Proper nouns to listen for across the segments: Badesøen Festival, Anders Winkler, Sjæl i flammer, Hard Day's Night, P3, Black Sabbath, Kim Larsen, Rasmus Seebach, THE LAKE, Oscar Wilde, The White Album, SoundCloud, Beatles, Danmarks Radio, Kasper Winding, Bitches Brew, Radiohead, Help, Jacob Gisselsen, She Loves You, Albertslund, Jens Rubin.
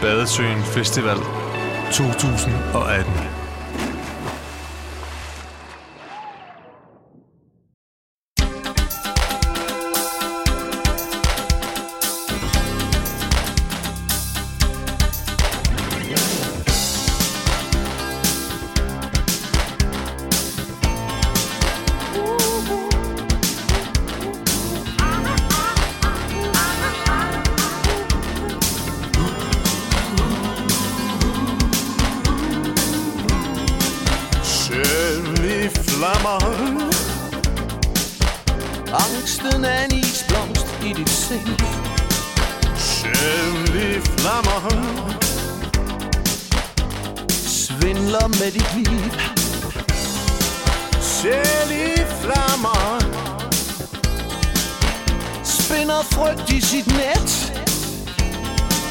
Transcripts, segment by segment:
Badesøen Festival 2018. Angsten er en isblomst i dit sind. Sjæl i flammer svindler med dit liv. Sjæl i flammer spinder frygt i sit net.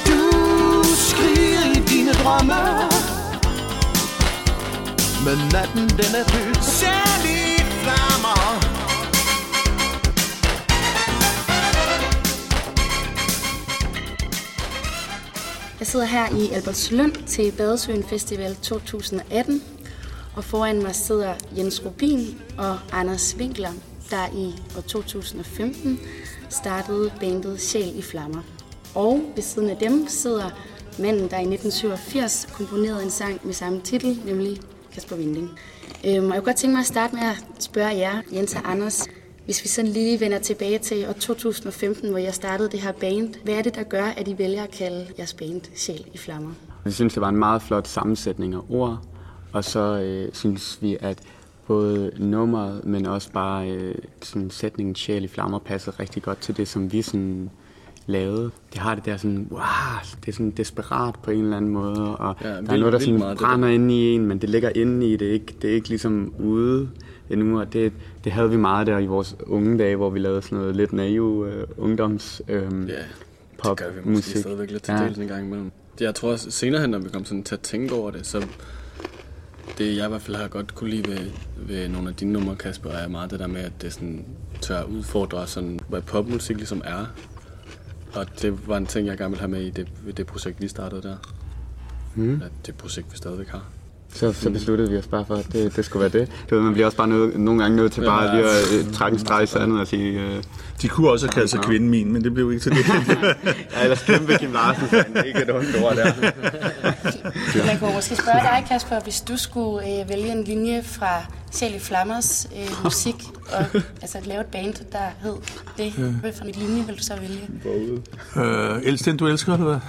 Du skriger i dine drømme, men natten den er død. Sjæl i flammer. Jeg sidder her i Albertslund til Badesøen Festival 2018, og foran mig sidder Jens Rubin og Anders Winkler, der i år 2015 startede bandet Sjæl i flammer. Og ved siden af dem sidder manden, der i 1987 komponerede en sang med samme titel, nemlig Kasper Winding. Og jeg kunne godt tænke mig at starte med at spørge jer, Jens og Anders, hvis vi sådan lige vender tilbage til år 2015, hvor jeg startede det her band, hvad er det, der gør, at I vælger at kalde jeres band Sjæl i flammer? Jeg synes, det var en meget flot sammensætning af ord, og så synes vi, at både nummeret, men også bare sådan sætningen Sjæl i flammer passer rigtig godt til det, som vi sådan lavede. Det har det der sådan, wow, det er sådan desperat på en eller anden måde, og ja, der er noget, der sådan brænder inde i en, men det ligger inde i det, det er ikke ligesom ude. Endnu, og det havde vi meget der i vores unge dage, hvor vi lavede sådan noget lidt naiv ungdomspop-musik. Det gør vi måske stadigvæk lidt til dels en gang imellem. Jeg tror også, senere hen, når vi kom sådan til at tænke over det, så det jeg i hvert fald har godt kunne lide ved nogle af dine numre, Kasper, er meget det der med, at det sådan tør udfordre sådan, hvad popmusik ligesom er. Og det var en ting, jeg gerne ville have med i det projekt, vi startede der. Mm. Det projekt, vi stadigvæk har. Så besluttede vi os bare for, at det skulle være det. Du ved, man bliver også bare nogle gange nødt til bare lige at trække en streg i sandet og sige... De kunne også kalde sig kvindemin, men det blev ikke til det. Ja, ellers kæmpe Kim Larsen, det ikke et ondt ord der. Man kunne måske spørge dig, Kasper, hvis du skulle vælge en linje fra Sjæl i flammers musik, og altså lave et band, der hed det. Hvad for en linje vil du så vælge? Elsten, du elsker, eller hvad?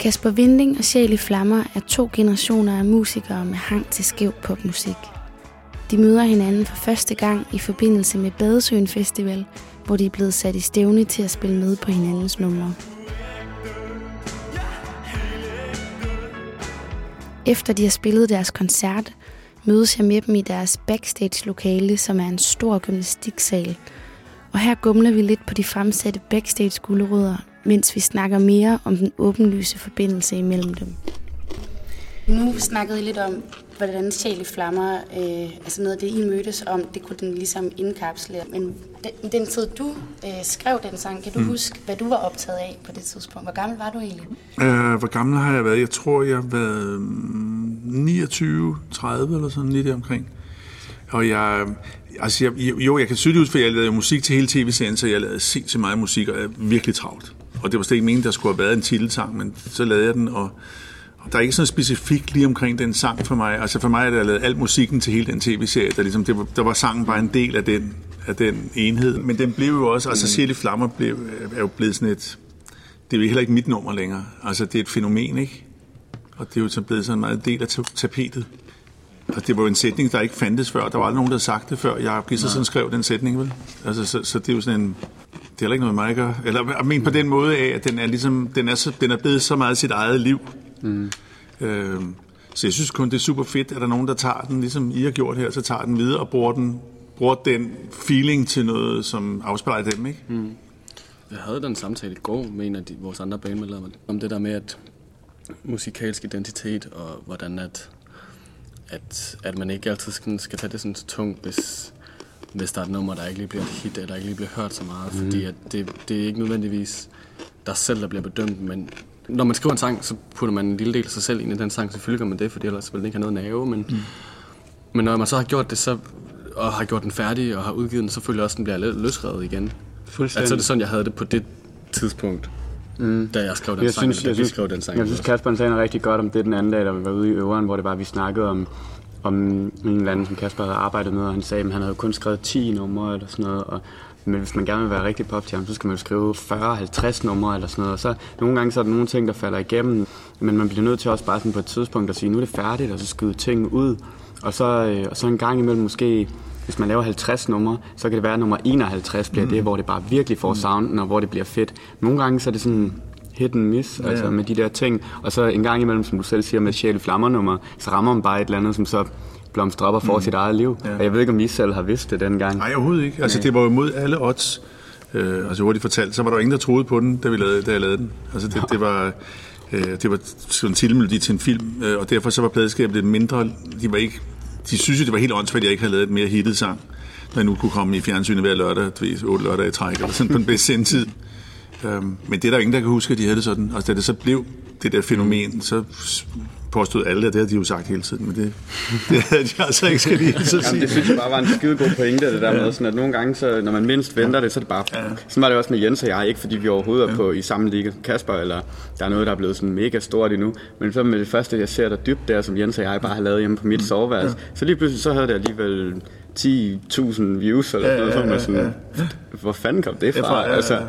Kasper Winding og Sjæl i flammer er to generationer af musikere med hang til skæv popmusik. De møder hinanden for første gang i forbindelse med Badesøen Festival, hvor de er blevet sat i stævne til at spille med på hinandens numre. Efter de har spillet deres koncert, mødes jeg med dem i deres backstage-lokale, som er en stor gymnastiksal. Og her gumler vi lidt på de fremsatte backstage-gulerødder, mens vi snakker mere om den åbenlyse forbindelse imellem dem. Nu snakkede I lidt om, hvordan Sjæl i flammer, altså noget af det, I mødtes om, det kunne den ligesom indkapsle. Men den tid, du skrev den sang, kan du huske, hvad du var optaget af på det tidspunkt? Hvor gammel var du egentlig? Hvor gammel har jeg været? Jeg tror, jeg har været 29, 30 eller sådan lidt omkring. Og jeg kan tydeligt huske, for jeg lavede musik til hele tv-serien, så jeg lavede sindssygt meget musik, og jeg er virkelig travlt. Og det var slet ikke meningen, der skulle have været en titelsang, men så lavede jeg den, og der er ikke sådan specifikt lige omkring den sang for mig. Altså for mig er det, at jeg lavede alt musikken til hele den tv-serie. Der var sangen bare en del af den enhed. Men den blev jo også, altså Sjæl i flammer er jo blevet sådan et, det er jo heller ikke mit nummer længere. Altså det er et fænomen, ikke? Og det er jo så blevet sådan en meget del af tapetet. Og det var jo en sætning, der ikke fandtes før. Der var aldrig nogen, der havde sagt det før. Jacob Gisselsen skrev den sætning, vel? Altså så det er jo sådan en, det er heller ikke noget, mig gør. Eller jeg mener på den måde af, at den er ligesom, den er blevet så meget sit eget liv. Så jeg synes kun, det er super fedt, at der er nogen, der tager den, ligesom I har gjort her, så tager den videre og bruger den feeling til noget, som afspejler dem, ikke? Mm. Jeg havde den samtale i går med en af vores andre bandmedlemmer om det der med, at musikalsk identitet og hvordan at man ikke altid skal tage det sådan så tungt, hvis der er et nummer, der ikke lige bliver et hit, eller ikke lige bliver hørt så meget, fordi at det er ikke nødvendigvis dig selv, der bliver bedømt, men når man skriver en sang, så putter man en lille del af sig selv ind i den sang, selvfølgelig gør man det, fordi ellers vil den ikke have noget nerve, men når man så har gjort det, så, og har gjort den færdig, og har udgivet den, så føler jeg også, den bliver løsrevet igen. Fuldstændig. Altså det er sådan, jeg havde det på det tidspunkt, da jeg skrev den sang, eller da vi skrev den sang. Jeg synes, Kasper sagde noget rigtig godt om det den anden dag, da vi var ude i øveren, hvor det var, vi snakkede om en eller anden, som Kasper havde arbejdet med, og han sagde, at han havde kun skrevet 10 numre, eller sådan noget, og men hvis man gerne vil være rigtig popstjerne, så skal man jo skrive 40-50 numre eller sådan noget, og så nogle gange så er der nogle ting, der falder igennem, men man bliver nødt til også bare sådan på et tidspunkt at sige, nu er det færdigt, og så skyde ting ud, og så en gang imellem måske, hvis man laver 50 numre, så kan det være, at nummer 51 bliver det, hvor det bare virkelig får sounden, og hvor det bliver fedt. Nogle gange så er det sådan hit and miss, altså med de der ting, og så en gang imellem, som du selv siger, med Sjæl i flammer-nummer, så rammer man bare et eller andet, som så blomstre op og for sit eget liv. Ja. Og jeg ved ikke, om I selv har vidst det dengang. Nej, overhovedet ikke. Altså, det var jo imod alle odds. Altså, hurtigt fortalt, så var der ingen, der troede på den, da jeg lavede den. Altså, det var sådan en tilmelodi til en film, og derfor så var pladeskabet lidt mindre. De synes jo, det var helt åndssvagt, at jeg ikke havde lavet et mere hittet sang, når jeg nu kunne komme i fjernsynet hver lørdag, 8 lørdag i træk, eller sådan på den bedste sendtid. Men det er der ingen, der kan huske, at de havde det sådan. Altså, da det så blev det der fænomen, så påstod alle, og det havde de jo sagt hele tiden, men det havde jeg altså ikke skal lige så sige. Det synes jeg bare var en skidegod pointe, det der med, sådan at nogle gange, så, når man mindst venter det, så er det bare. Sådan var det også med Jens og jeg, ikke fordi vi overhovedet er på i samme liga som Kasper, eller der er noget, der er blevet sådan mega stort endnu, men så med det første, jeg ser der dybt der, som Jens og jeg bare har lavet hjemme på mit soveværelse, så lige pludselig, så havde det alligevel 10.000 views, eller noget sådan, hvor fanden kom det fra? Altså,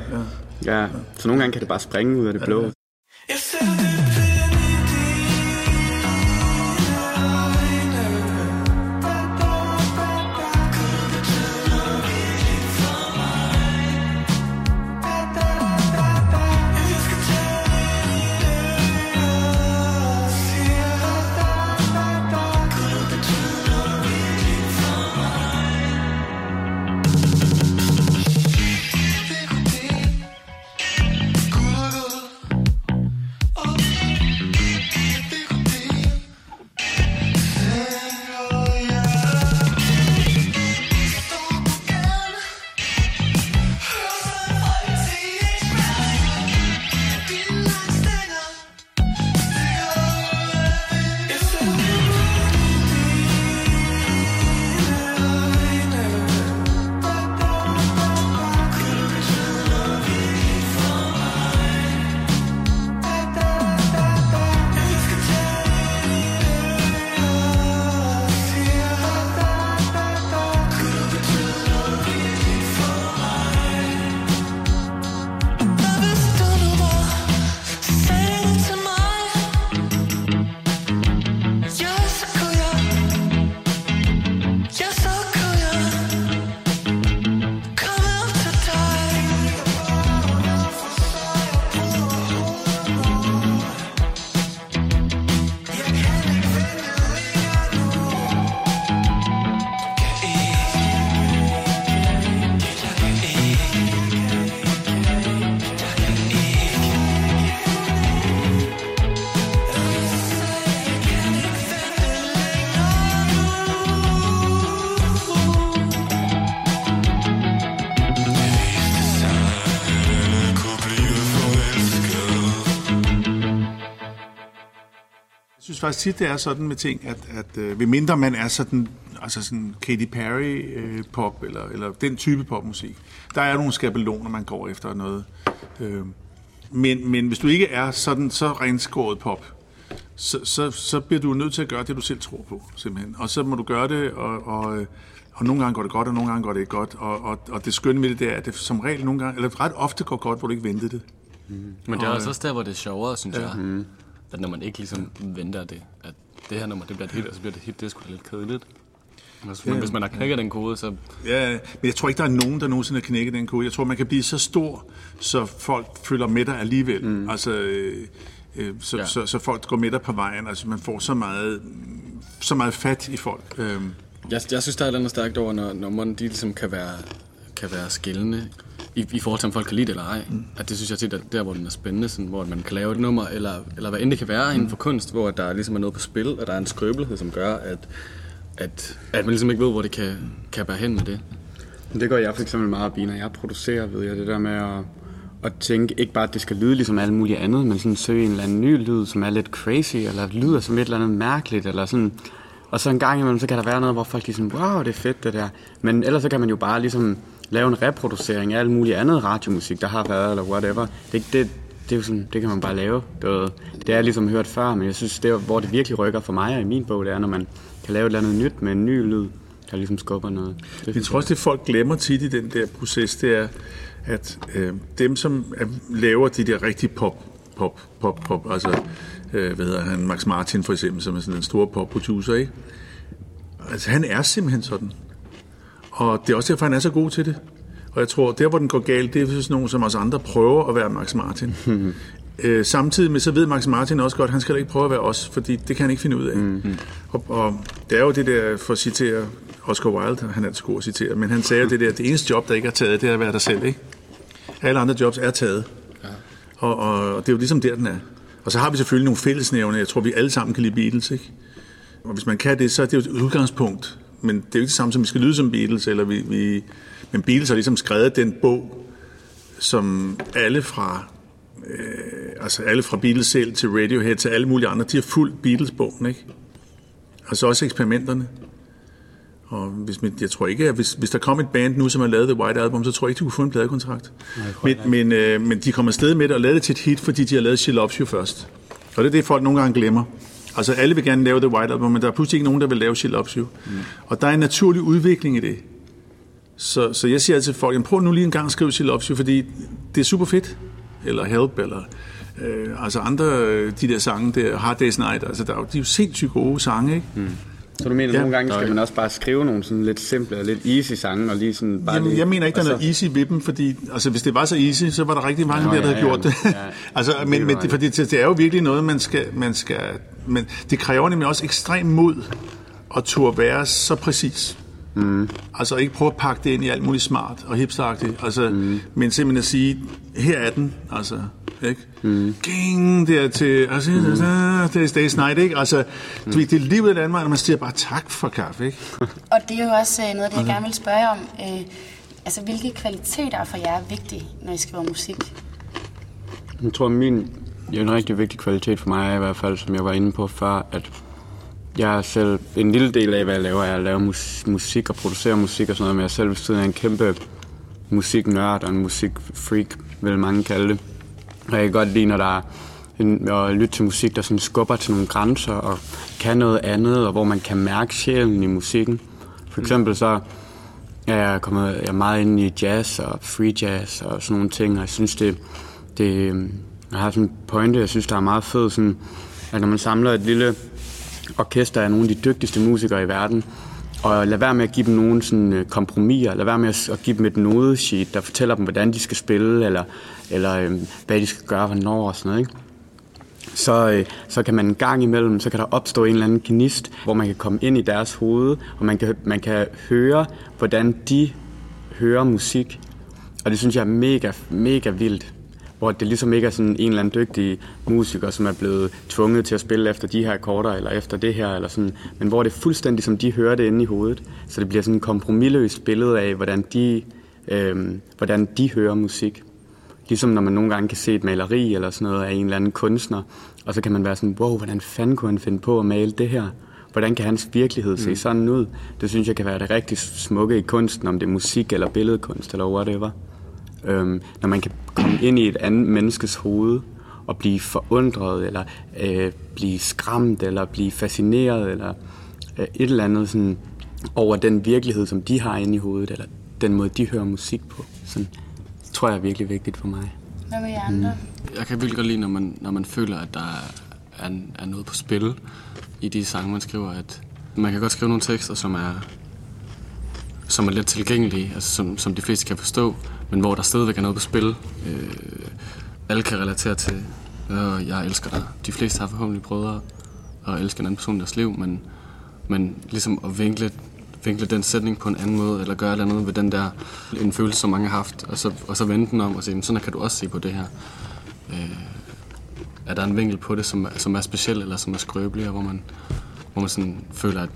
så nogle gange kan det bare springe ud af det blå. Jeg synes faktisk tit, det er sådan med ting, at ved mindre man er sådan, altså sådan Katy Perry-pop, eller den type popmusik, der er nogle skabeloner, man går efter noget. Men hvis du ikke er sådan så renskåret pop, så bliver du nødt til at gøre det, du selv tror på, simpelthen. Og så må du gøre det, og nogle gange går det godt, og nogle gange går det ikke godt. Og det skønne ved det, er, at det som regel nogle gange, eller ret ofte går godt, hvor du ikke ventede det. Mm. Men det er også der, hvor det er sjovere, synes jeg. Mm. At når man ikke ligesom venter det, at det her nummer, det bliver et hit, og så bliver det et hit, det er sgu da lidt kedeligt. Men hvis man har knækket den kode, så... Ja, men jeg tror ikke, der er nogen, der nogensinde har knækket den kode. Jeg tror, man kan blive så stor, så folk følger med dig alligevel. Mm. Altså, så folk går med dig på vejen. Altså, man får så meget fat i folk. Jeg synes, der er et andet stærkt over, når nummerne de ligesom kan være skillende. I forhold til, om folk kan lide det eller ej. Mm. At det synes jeg tit, at der, hvor den er spændende, sådan, hvor man kan lave et nummer, eller hvad end det kan være inden for kunst, hvor der ligesom er noget på spil, og der er en skrøbelighed, som gør, at man ligesom ikke ved, hvor det kan bære hen med det. Det gør jeg for eksempel meget op i, når jeg producerer, ved jeg, det der med at tænke, ikke bare, at det skal lyde ligesom alt muligt andet, men sådan søge en eller anden ny lyd, som er lidt crazy, eller lyder som et eller andet mærkeligt, eller sådan... Og så en gang imellem, så kan der være noget, hvor folk ligesom, wow, det er fedt, det der. Men ellers så kan man jo bare ligesom lave en reproducering af alt muligt andet radiomusik, der har været, eller whatever. Det er jo sådan, det kan man bare lave. Det er jeg ligesom hørt før, men jeg synes, det er, hvor det virkelig rykker for mig og i min bog, det er, når man kan lave et eller andet nyt med en ny lyd, der ligesom skubber noget. Jeg tror også, det folk glemmer tit i den der proces, det er, at dem, som laver de der rigtige pop, altså... Hvad hedder han, Max Martin for eksempel, som er sådan en stor popproducer, ikke? Altså, han er simpelthen sådan. Og det er også derfor, han er så god til det. Og jeg tror, der hvor den går galt, det er sådan nogen som os andre prøver at være Max Martin. Samtidig med, så ved Max Martin også godt, han skal da ikke prøve at være os, fordi det kan han ikke finde ud af. Mm-hmm. Og det er jo det der, for at citere Oscar Wilde, han er altid god at citere, men han sagde jo det der, det eneste job, der ikke er taget, det er at være dig selv, ikke? Alle andre jobs er taget. Ja. Og det er jo ligesom der, den er. Og så har vi selvfølgelig nogle fællesnævner. Jeg tror, vi alle sammen kan lide Beatles, ikke? Og hvis man kan det, så er det jo et udgangspunkt. Men det er jo ikke det samme, som vi skal lyde som Beatles. Eller men Beatles har ligesom skrevet den bog, som alle fra... altså alle fra Beatles selv til Radiohead til alle mulige andre, de har fulgt Beatles-bogen, ikke? Og så også eksperimenterne. Og jeg tror ikke, at hvis der kom et band nu, som har lavet The White Album, så tror jeg ikke, de kunne få en pladekontrakt. Men de kommer afsted med det og lavede det til et hit, fordi de har lavet She Loves You først. Og det er det, folk nogle gange glemmer. Altså alle vil gerne lave The White Album, men der er pludselig ikke nogen, der vil lave She Loves You. Mm. Og der er en naturlig udvikling i det. Så jeg siger altid til folk, prøv nu lige en gang at skrive She Loves You, fordi det er super fedt. Eller Help, eller altså andre de der sange, der Hard Day's Night, altså der er jo, de er jo sindssygt gode sange, ikke? Mm. Så du mener, at nogle gange skal man også bare skrive nogle sådan lidt simple og lidt easy sange og lige sådan bare... Jamen, jeg mener ikke, der er noget easy ved dem, fordi altså, hvis det var så easy, så var der rigtig mange der havde gjort det. Altså, men det er jo virkelig noget, man skal... Men det kræver nemlig også ekstrem mod at turde være så præcis. Mm. Altså ikke prøve at pakke det ind i alt muligt smart og hipsteragtigt, altså, men simpelthen at sige, her er den, altså... Ikke? Mm. Ging der til altså, det er snart, ikke? Altså, det er livet i Danmark, når man siger bare tak for kaffe, ikke? Og det er jo også noget, det jeg gerne vil spørge om. Altså, hvilke kvaliteter for jer er vigtige, når I skriver musik? Jeg tror, en rigtig vigtig kvalitet for mig er i hvert fald, som jeg var inde på før, at jeg er selv en lille del af, hvad jeg laver, er at lave musik og producere musik og sådan noget, men jeg selv ved siden af en kæmpe musiknørd og en musikfreak, vil mange kalde det. Og jeg kan godt lide, når der er at lytte til musik, der sådan skubber til nogle grænser og kan noget andet, og hvor man kan mærke sjælen i musikken. For eksempel så er jeg er meget inde i jazz og free jazz og sådan nogle ting, og jeg synes, jeg har sådan en pointe, jeg synes, der er meget fed, sådan, at når man samler et lille orkester af nogle af de dygtigste musikere i verden, og lad være med at give dem nogle sådan kompromiser, lad være med at give dem et nodesheet, der fortæller dem, hvordan de skal spille, eller hvad de skal gøre, hvornår og sådan noget, ikke? Så kan man en gang imellem, så kan der opstå en eller anden gnist, hvor man kan komme ind i deres hoved, og man kan høre, hvordan de hører musik. Og det synes jeg er mega, mega vildt. Hvor det ligesom ikke er sådan en eller anden dygtig musiker, som er blevet tvunget til at spille efter de her akkorder, eller efter det her, eller sådan, men hvor det er fuldstændig, som de hører det inde i hovedet. Så det bliver sådan et kompromisløst billede af, hvordan de hører musik. Ligesom når man nogle gange kan se et maleri eller sådan noget af en eller anden kunstner, og så kan man være sådan, wow, hvordan fanden kunne han finde på at male det her? Hvordan kan hans virkelighed se sådan ud? Det synes jeg kan være det rigtig smukke i kunsten, om det er musik eller billedkunst eller whatever. Når man kan komme ind i et andet menneskes hoved og blive forundret, eller blive skræmt, eller blive fascineret, eller et eller andet sådan, over den virkelighed, som de har inde i hovedet, eller den måde, de hører musik på. Sådan, det tror jeg er virkelig vigtigt for mig. Hvad med jer andre? Jeg kan virkelig godt lide, når man føler, at der er noget på spil i de sange, man skriver. At man kan godt skrive nogle tekster, som er let tilgængelige, altså som de fleste kan forstå, men hvor der stadigvæk er noget på spil. Alle kan relatere til, jeg elsker dig. De fleste har forhåbentlig prøvet at elske en anden person i deres liv, men ligesom at vinkle den sætning på en anden måde, eller gøre et eller andet ved den der en følelse, som mange har haft, og så vende den om og sige, sådan kan du også se på det her. Er der en vinkel på det, som er speciel, eller som er skrøbelig, og hvor man sådan føler, at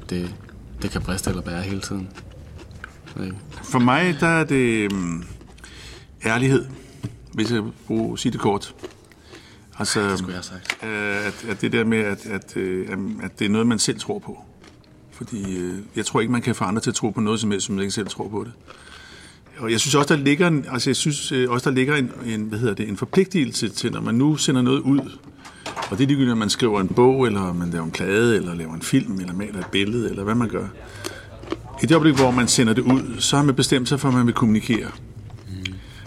det kan briste eller bære hele tiden? For mig, der er det ærlighed, hvis jeg bruger sige det kort. Altså, det skulle jeg have sagt. At det der med, at det er noget, man selv tror på. Fordi jeg tror ikke, man kan få andre til at tro på noget som helst, som man ikke selv tror på det. Og jeg synes også, der ligger en en forpligtelse til, når man nu sender noget ud. Og det er ligegyldigt, når man skriver en bog, eller man laver en plade, eller laver en film, eller maler et billede, eller hvad man gør. I det øjeblik, hvor man sender det ud, så har man bestemt sig for, at man vil kommunikere.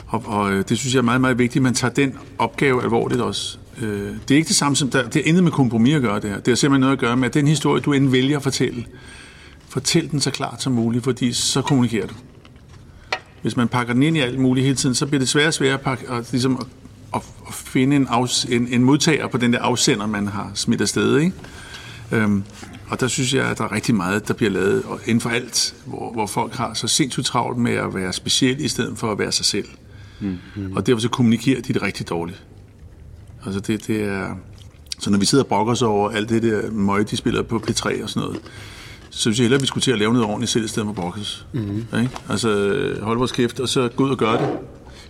Og det synes jeg er meget, meget vigtigt, at man tager den opgave alvorligt også. Det er ikke det samme som, det er intet med kompromis at gøre det her. Det har simpelthen noget at gøre med, at den historie, du end vælger at fortælle, fortæl den så klart som muligt, fordi så kommunikerer du. Hvis man pakker den ind i alt muligt hele tiden, så bliver det sværere og sværere at finde en modtager på den der afsender, man har smidt afsted, ikke? Og der synes jeg, at der er rigtig meget, der bliver lavet inden for alt, hvor folk har så sindssygt travlt med at være speciel, i stedet for at være sig selv. Mm-hmm. Og derfor så kommunikerer de det rigtig dårligt. Altså det er... Så når vi sidder og brokker os over alt det der møg, de spiller på P3 og sådan noget, så synes jeg hellere, vi skulle til at lave noget ordentligt selv, i stedet for at brokkes. Mm-hmm. Altså holde vores kæft, og så gå ud og gøre det.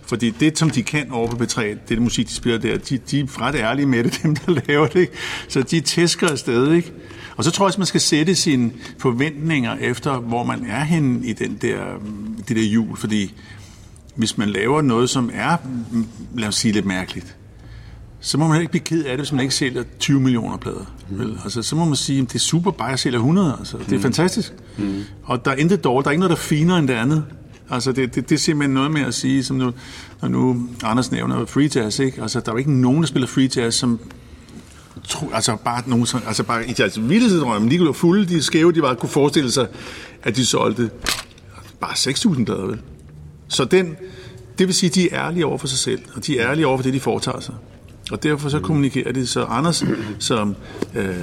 Fordi det, som de kan over på P3, det musik, de spiller der, de er ret ærlige med det, dem der laver det, ikke? Så de tæsker afsted, ikke? Og så tror jeg også, man skal sætte sine forventninger efter, hvor man er henne i det der hjul, fordi hvis man laver noget, som er, lad os sige, lidt mærkeligt, så må man ikke blive ked af det, hvis man ikke sælger 20 millioner plader. Vel? Altså, så må man sige, at det er super, bare jeg sælger 100. Altså. Det er fantastisk. Mm. Og der er intet dårligt. Der er ikke noget, der er finere end det andet. Altså, det er simpelthen noget med at sige, som nu Anders nævner free jazz, ikke? Altså, der er jo ikke nogen, der spiller free jazz, som... bare i deres vildeste drømme, de kunne være fulde, de skæve, de bare kunne forestille sig, at de solgte bare 6.000 plader, vel? Så det vil sige, at de er ærlige over for sig selv, og de er ærlige over for det, de foretager sig. Og derfor så kommunikerer de. Så Anders, som er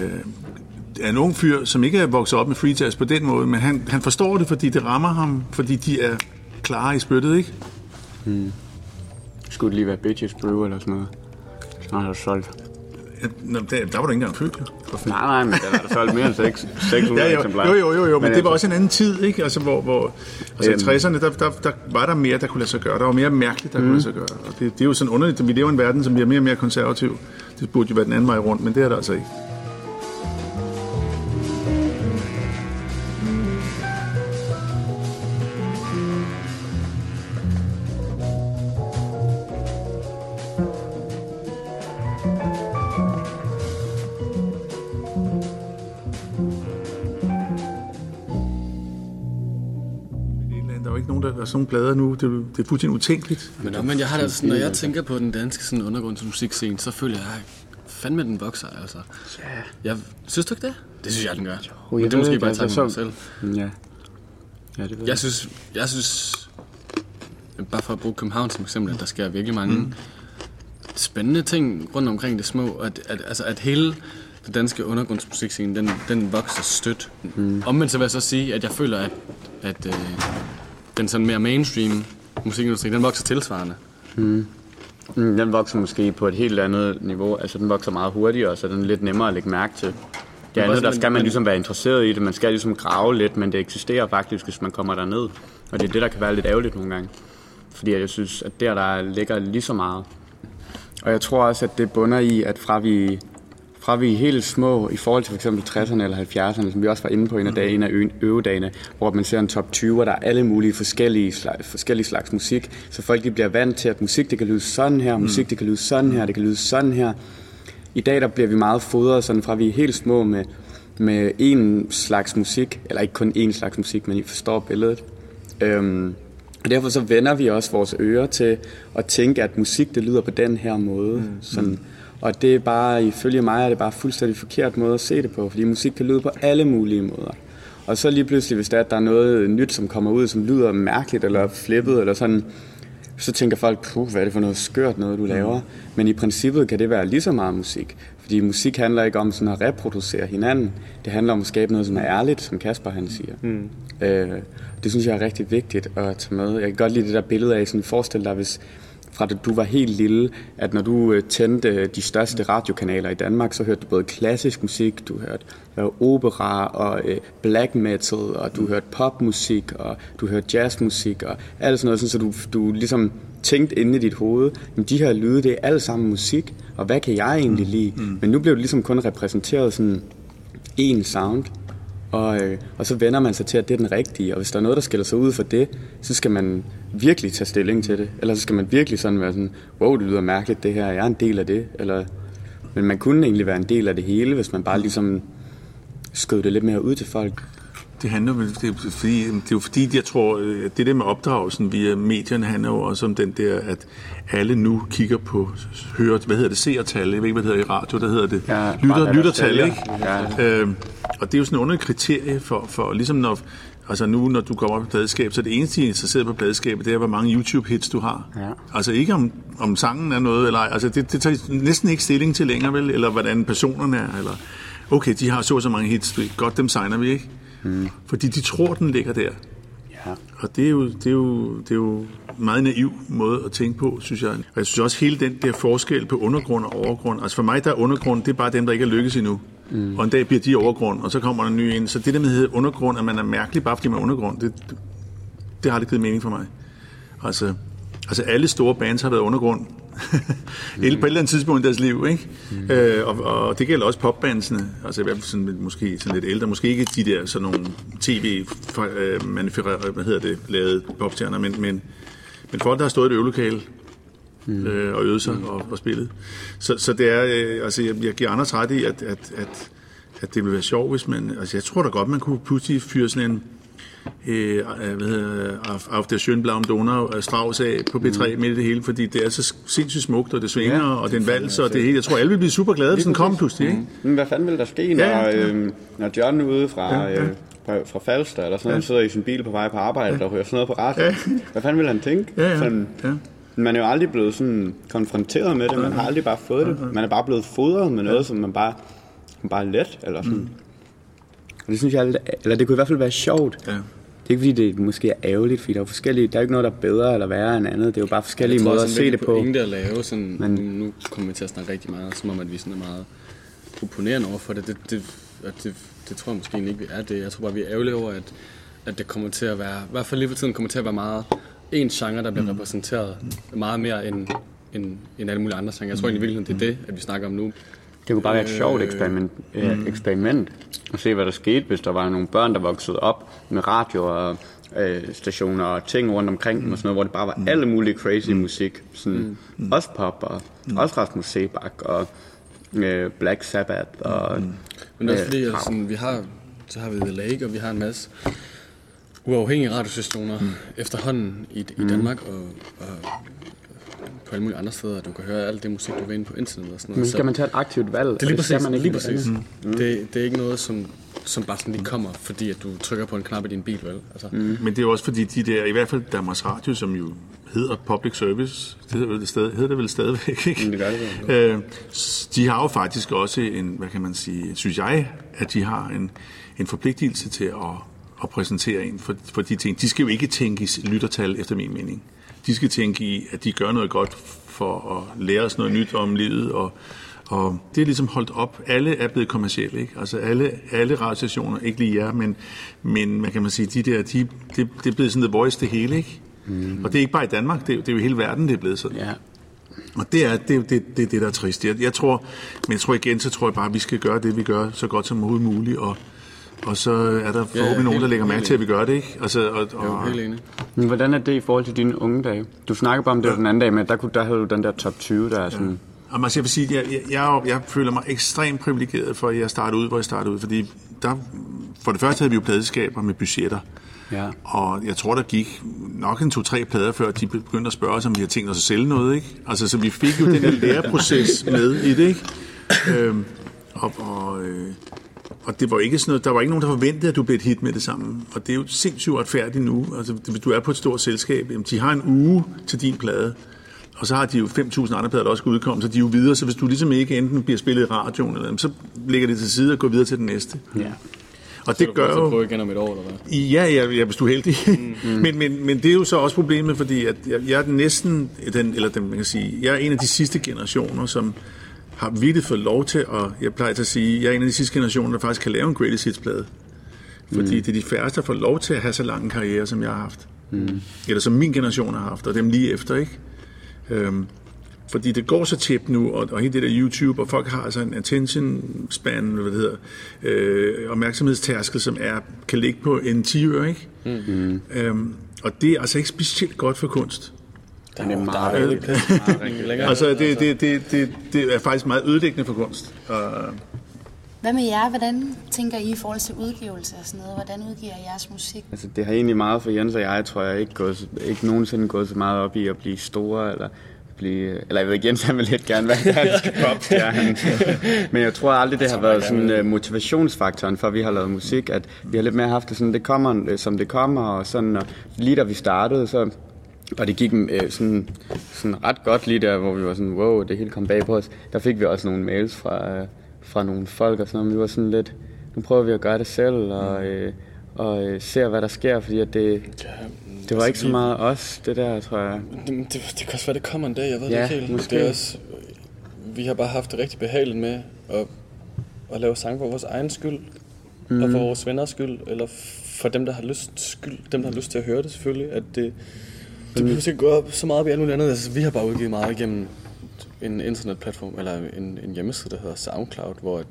en ung fyr, som ikke er vokset op med free jazz på den måde, men han forstår det, fordi det rammer ham, fordi de er klare i spyttet, ikke? Hmm. Skulle det lige være Bitches Brew eller sådan noget? Snart har du solgt. Nå, der var du ikke engang født. Nej, men der var der solgt mere end 600 eksemplarer. Jo, men det var også en anden tid, ikke? Altså, hvor altså, i 60'erne, der var der mere, der kunne lade sig gøre. Der var mere mærkeligt, der kunne lade sig gøre. Og det er jo sådan underligt, at vi lever i en verden, som bliver mere og mere konservativ. Det burde jo være den anden vej rundt, men det er der altså ikke. Sådan nogle plader nu, det er fuldstændig utænkeligt. Men jeg har da sådan, når jeg tænker på den danske sådan undergrundsmusikscene, så føler jeg fandme, den vokser, altså. Ja. Jeg synes du ikke det? Det synes jeg, den gør. Men det er måske bare tak for mig selv. Ja. Ja, det jeg. Jeg synes, bare for at bruge København som eksempel, at der sker virkelig mange spændende ting rundt omkring det små, at hele den danske undergrundsmusikscene, den vokser stødt. Omvendt så vil jeg så sige, at jeg føler, at den sådan mere mainstream musikindustri, den vokser tilsvarende. Den vokser måske på et helt andet niveau. Altså, den vokser meget hurtigere, så den er lidt nemmere at lægge mærke til. Det andet, der skal man ligesom være interesseret i det. Man skal ligesom grave lidt, men det eksisterer faktisk, hvis man kommer derned. Og det er det, der kan være lidt ærgerligt nogle gange. fordi jeg synes, at der ligger lige så meget. Og jeg tror også, at det bunder i, at fra vi helt små, i forhold til for eksempel 60'erne eller 70'erne, som vi også var inde på en af øvedagene, hvor man ser en top 20, og der er alle mulige forskellige slags musik, så folk de bliver vant til, at musik det kan lyde sådan her, musik det kan lyde sådan her, det kan lyde sådan her. I dag der bliver vi meget fodret, sådan fra vi er helt små med én slags musik, eller ikke kun én slags musik, men I forstår billedet. Og derfor så vender vi også vores ører til at tænke, at musik det lyder på den her måde. Sådan. Og det er bare, ifølge mig, er det bare fuldstændig forkert måde at se det på, fordi musik kan lyde på alle mulige måder. Og så lige pludselig, hvis der er noget nyt, som kommer ud, som lyder mærkeligt eller flippet eller sådan, så tænker folk, hvad er det for noget skørt noget, du laver? Men i princippet kan det være lige så meget musik, fordi musik handler ikke om sådan at reproducere hinanden. Det handler om at skabe noget, som er ærligt, som Kasper han siger. Det synes jeg er rigtig vigtigt at tage med. Jeg kan godt lide det der billede af, sådan forestil dig, hvis fra da du var helt lille, at når du tændte de største radiokanaler i Danmark, så hørte du både klassisk musik, du hørte opera og black metal, og du hørte popmusik, og du hørte jazzmusik, og alt sådan noget, så du ligesom tænkte inde i dit hoved, men de her lyde, det er alle sammen musik, og hvad kan jeg egentlig lide? Men nu blev det ligesom kun repræsenteret sådan én sound, og så vender man sig til, at det er den rigtige, og hvis der er noget, der skiller sig ud for det, så skal man virkelig tage stilling til det, eller så skal man virkelig sådan være sådan, wow, det lyder mærkeligt det her, jeg er en del af det, eller, men man kunne egentlig være en del af det hele, hvis man bare ligesom skød det lidt mere ud til folk. Det handler vel, det er jo fordi, jeg tror, at det der med opdragelsen via medierne handler jo også om den der, at alle nu kigger på, hører, seertal, jeg ved ikke, hvad det hedder i radio, der hedder det, ja, lyttertal, ikke? Ja. Og det er jo sådan en underlig kriterie for ligesom når, altså nu, når du kommer op på pladeskab, så er det eneste, jeg er interesseret på pladeskabet, det er, hvor mange YouTube-hits du har. Ja. Altså ikke om sangen er noget, eller altså det tager næsten ikke stilling til længere, vel? Eller hvordan personerne er, eller okay, de har så mange hits, godt dem signer vi, ikke? Fordi de tror, den ligger der. Ja. Og det er jo meget naiv måde at tænke på, synes jeg. Og jeg synes også, hele den der forskel på undergrund og overgrund, altså for mig, der er undergrund, det er bare dem, der ikke er lykkes endnu. Og en dag bliver de overgrund, og så kommer der en ny ind. Så det der med at hedde undergrund, at man er mærkelig, bare fordi man er undergrund, det har det givet mening for mig. Altså alle store bands har været undergrund. På et eller andet tidspunkt i deres liv, ikke? Og det gælder også popbandsene, altså i hvert fald sådan, måske sådan lidt ældre, måske ikke de der sådan nogle lavede popstjerner, men folk, der har stået i et øvelokale og øvet sig og spillet. Så det er, altså jeg giver Anders ret i, at det ville være sjovt, hvis man, altså jeg tror da godt, man kunne pludselig fyre sådan en af der Schönblauen Donau-Straussag på B3 midt i det hele, fordi det er så sindssygt smukt, og det svinger, ja, og den vals, og det hele. Jeg tror, alle vil blive super glade, hvis den kom pludselig. Men hvad fanden ville der ske, når John ude fra Falster, eller sådan noget, sidder i sin bil på vej på arbejde, og hører sådan noget på radioen? Hvad fanden ville han tænke? Man er jo aldrig blevet sådan konfronteret med det, man har aldrig bare fået det. Man er bare blevet fodret med noget, som man bare er let, eller sådan. Og det synes jeg, eller det kunne i hvert fald være sjovt. Det er ikke, fordi det måske er ærgerligt, fordi der er ikke noget, der er bedre eller værre end andet. Det er jo bare forskellige måder at se det på. Ingen der at lave sådan, men nu kommer vi til at snakke rigtig meget, som om at vi sådan er meget proponerende overfor det. Det tror jeg måske ikke, vi er det. Jeg tror bare, vi er ærgerlige over, at det kommer til at være, i hvert fald lige for tiden kommer til at være meget en genre, der bliver repræsenteret meget mere end alle mulige andre genre. Jeg tror egentlig i virkeligheden, det er det, at vi snakker om nu. Det kunne bare være et sjovt eksperiment og se, hvad der skete, hvis der var nogle børn, der voksede op med radiostationer og ting rundt omkring dem og sådan noget, hvor det bare var alle mulige crazy musik. Sådan også pop og også Rasmus Seebach og Black Sabbath og... Men også fordi, altså, så har vi The Lake, og vi har en masse uafhængige radiostationer efterhånden i Danmark og på alle mulige andre steder, at du kan høre alt det musik, du vil inde på internet og sådan noget. Men skal man tage et aktivt valg? Det er lige præcis. Det er ikke noget, som bare sådan lige kommer, fordi at du trykker på en knap i din bil, vel? Altså. Men det er jo også fordi, de der, i hvert fald Danmarks Radio, som jo hedder Public Service, det hedder det vel stadigvæk, ikke? Det gør det vel. De har jo faktisk også en, hvad kan man sige, synes jeg, at de har en forpligtelse til at præsentere en for de ting. De skal jo ikke tænke i lyttertal, efter min mening. De skal tænke i, at de gør noget godt for at lære os noget nyt om livet, og det er ligesom holdt op. Alle er blevet kommercielle, ikke? Altså alle radiostationer, ikke lige jer, men hvad kan man sige, de der, det er blevet sådan The Voice det hele, ikke? Mm. Og det er ikke bare i Danmark, det er jo hele verden, det er blevet sådan. Ja. Og det er det, der er trist. Jeg tror bare, at vi skal gøre det, vi gør, så godt som overhovedet muligt, og så er der forhåbentlig nogen, der lægger mærke til, at vi gør det, ikke? Altså, og helt enig. Men hvordan er det i forhold til dine unge dage? Du snakker bare om det den anden dag, men der havde du den der top 20, der er sådan... Ja. Jamen, altså, jeg vil sige, jeg føler mig ekstremt privilegeret for, at jeg startede ud, hvor jeg startede ud, fordi der, for det første havde vi jo pladeskaber med budgetter. Ja. Og jeg tror, der gik nok en 2-3 plader, før de begyndte at spørge os, om vi havde tænkt os at sælge noget, ikke? Altså, så vi fik jo den der læreproces med i det, ikke? Og det var ikke sådan noget, der var ikke nogen, der forventede, at du blev et hit med det samme. Og det er jo sindssygt retfærdigt nu. Altså, hvis du er på et stort selskab, jamen, de har en uge til din plade, og så har de jo 5.000 andre plader, der også skal udkomme, så de er jo videre. Så hvis du ligesom ikke enten bliver spillet i radioen, eller, så ligger det til side og går videre til den næste. Ja. Og det gør jo... prøve igen om et år, eller hvad? Ja, hvis du er heldig. Mm. men det er jo så også problemet, fordi at jeg er næsten... jeg er en af de sidste generationer, som har virkelig fået lov til, og jeg plejer til at sige, jeg er en af de sidste generationer, der faktisk kan lave en greatest hits-plade. Fordi det er de færreste, der får lov til at have så lang en karriere, som jeg har haft. Mm. Eller som min generation har haft, og dem lige efter, ikke? Fordi det går så tæt nu, og hele det der YouTube, og folk har altså en attention span, opmærksomhedstærskel, som kan ligge på en 10 øre, ikke? Mm. Og det er altså ikke specielt godt for kunst. Det er meget ødelæggende. Altså, det er faktisk meget ødelæggende for kunst. Hvad med jer? Hvordan tænker I i forhold til udgivelse og sådan noget? Hvordan udgiver jeres musik? Altså, det har egentlig meget for Jens og jeg, tror jeg, ikke nogensinde gået så meget op i at blive store, eller jeg ved ikke, Jens han vil lidt gerne være dansk popstjerne. Men jeg tror aldrig, det har været sådan motivationsfaktoren, for vi har lavet musik, at vi har lidt mere haft det sådan, det kommer, som det kommer, og sådan, og lige da vi startede, så... Og det gik sådan ret godt lige der, hvor vi var sådan, wow, det hele kom bag på os. Der fik vi også nogle mails fra nogle folk og sådan noget, vi var sådan lidt, nu prøver vi at gøre det selv og ser, hvad der sker, fordi at det var ikke så meget os, det der, tror jeg. Det kan også være, det kommer en dag, jeg ved det ikke helt. Måske. Det er også, vi har bare haft det rigtig behageligt med at lave sang for vores egen skyld, og for vores venners skyld, eller for dem, der har lyst til at høre det selvfølgelig, at det... Det behøver ikke gå op så meget op i alt muligt andet. Altså, vi har bare udgivet meget igennem en internetplatform, eller en hjemmeside, der hedder SoundCloud, hvor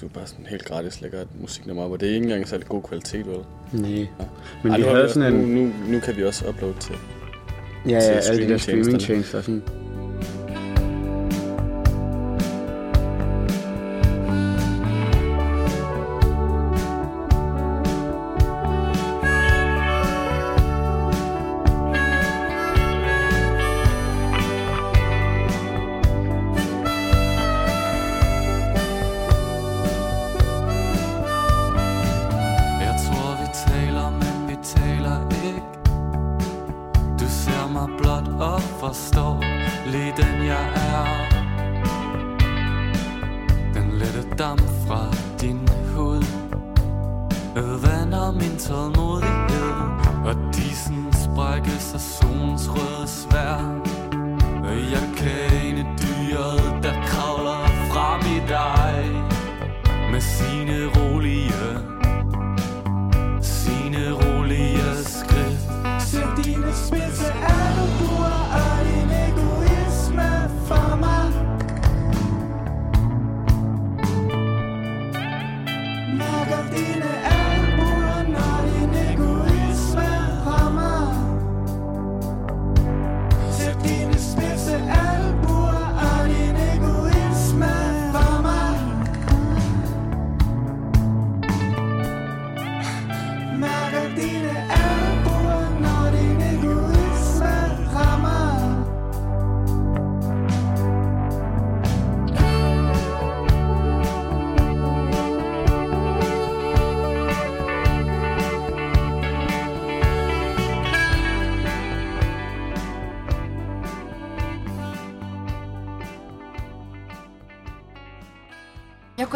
du bare sådan helt gratis lægger musiknummer op, og det er ikke engang særlig god kvalitet, vel? Nej. Ja. Men vi havde sådan en... Nu kan vi også uploade til... Ja, alle de der streamingtjenester og sådan...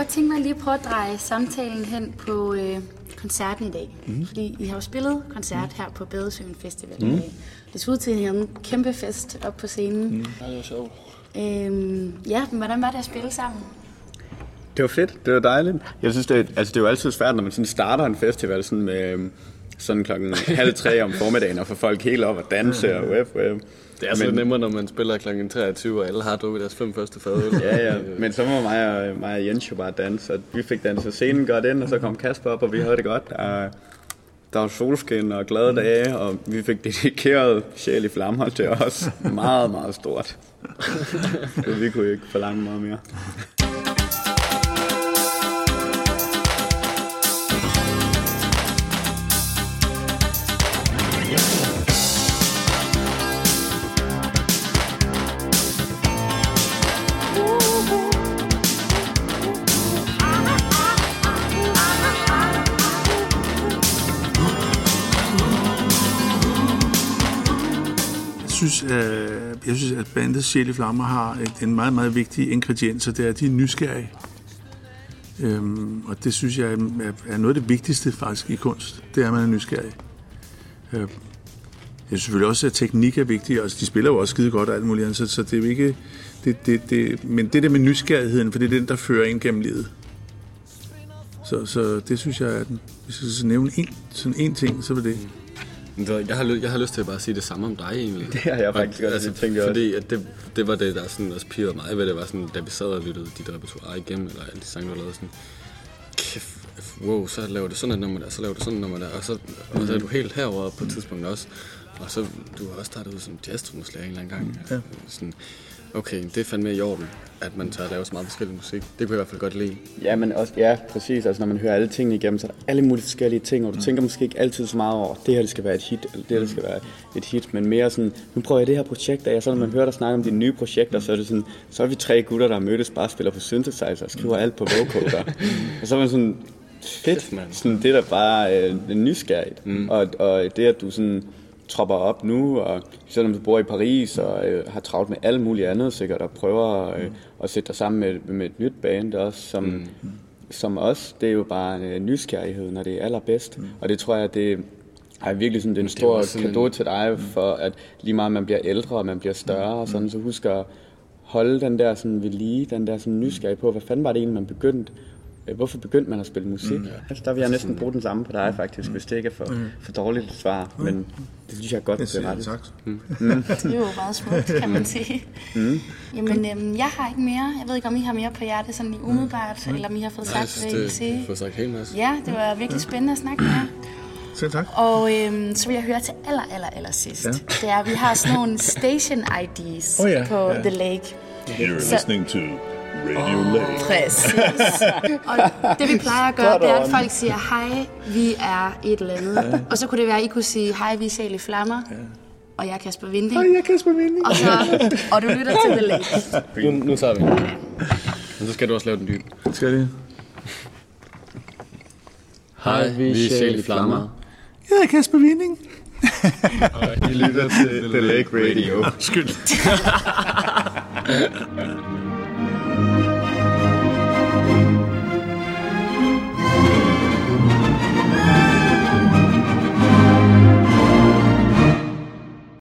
Jeg tænkte mig lige at prøve at dreje samtalen hen på koncerten i dag. Mm. Fordi I har jo spillet koncert her på Badesøen Festival i dag. Det så ud til, at I havde en kæmpe fest oppe på scenen. Mm. Ja, det var sjovt. Men hvordan var det at spille sammen? Det var fedt. Det var dejligt. Jeg synes, det er jo altid svært, når man sådan starter en festival sådan med... sådan klokken 2:30 om formiddagen og få folk helt op og danse og web. Det er så nemmere, når man spiller klokken 23, og alle har drukket deres 5 første fadøl. Ja, men så må mig og Jens jo bare danse, og vi fik danset scenen godt ind, og så kom Kasper op, og vi havde det godt. Der var solskin og glade dage, og vi fik dedikeret Sjæl i flammer til os. Meget, meget stort. Vi kunne ikke forlange meget mere. Jeg synes, at bandet Sjæl i flammer har en meget, meget vigtig ingrediens, og det er, at de er nysgerrige. Og det synes jeg er noget af det vigtigste faktisk i kunst. Det er, at man er nysgerrig. Jeg synes selvfølgelig også, at teknik er vigtig, og de spiller jo også skide godt og alt muligt, så det er jo ikke... Men det der med nysgerrigheden, for det er den, der fører en gennem livet. Så det synes jeg er den. Hvis jeg skal nævne én ting, så var det... Jeg har lyst til at bare sige det samme om dig egentlig. Det har jeg faktisk og, også tænkt også. Fordi at det var det, der sådan også pirrede mig ved. Det var sådan, da vi sad og lyttede dit repertoire igennem, eller alle de sange, du lavede sådan, kæft, wow, så laver du sådan et nummer der, så laver du sådan et nummer der, og så er du helt herover på et tidspunkt også. Og så du har også startet ud som jazztrommeslager en eller anden gang. Ja. Sådan, okay, det er fandme i orden, at man tør at lave så meget forskellig musik. Det kunne jeg i hvert fald godt lide. Ja, men også, ja, præcis. Altså, når man hører alle tingene igennem, så er der alle mulige forskellige ting, og du tænker måske ikke altid så meget over, det her det skal være et hit, eller det her det skal være et hit, men mere sådan, nu prøver jeg det her projekt, og så når man hører dig snakke om dine nye projekter, så er det sådan, så er vi 3 gutter, der mødtes, bare spiller på synthesizer og skriver alt på vocoder. Og så er man sådan, fedt, sådan det der bare nysgerrigt, og det at du sådan... tropper op nu, og selvom du bor i Paris og har travlt med alle mulige andre sikkert, og prøver at sætte dig sammen med et nyt band også, som os, det er jo bare nysgerrighed, når det er allerbedst. Og det tror jeg, det er virkelig sådan, det er en stor cadeau til dig, for at lige meget man bliver ældre, og man bliver større, og sådan, så husk at holde den der sådan ved lige, den der sådan nysgerrig på, hvad fanden var det egentlig, man begyndte? Hvorfor begyndte man at spille musik? Ja. Altså, der vil jeg næsten bruge den samme på dig, faktisk, hvis det ikke er for dårligt svar. Men det synes jeg er godt, at det er rettet. Det er jo meget smukt, kan man sige. Jamen, jeg har ikke mere. Jeg ved ikke, om I har mere på hjertet, sådan lige umiddelbart, eller om I har fået sagt, hvad I vil sige. Jeg har sagt helt masse. Ja, det var virkelig spændende at snakke med jer. Selv tak. Og så vil jeg høre til aller sidst. Ja. Det er, at vi har sådan nogle station IDs på The Lake. You're listening to... Præcis. Og det vi plejer at gøre, det er, at folk siger, hej, vi er et eller andet. Ja. Og så kunne det være, at I kunne sige, hej, vi er Sjæl i flammer. Ja. Og jeg er Kasper Winding. Og jeg er Kasper Winding. Og du lytter til The Lake. Nu tager vi. Og så skal du også lave den dybe. Skal det? Hej, vi er Sjæl i flammer. Jeg er Kasper Winding. Og I lytter til The Lake Radio. Skyld.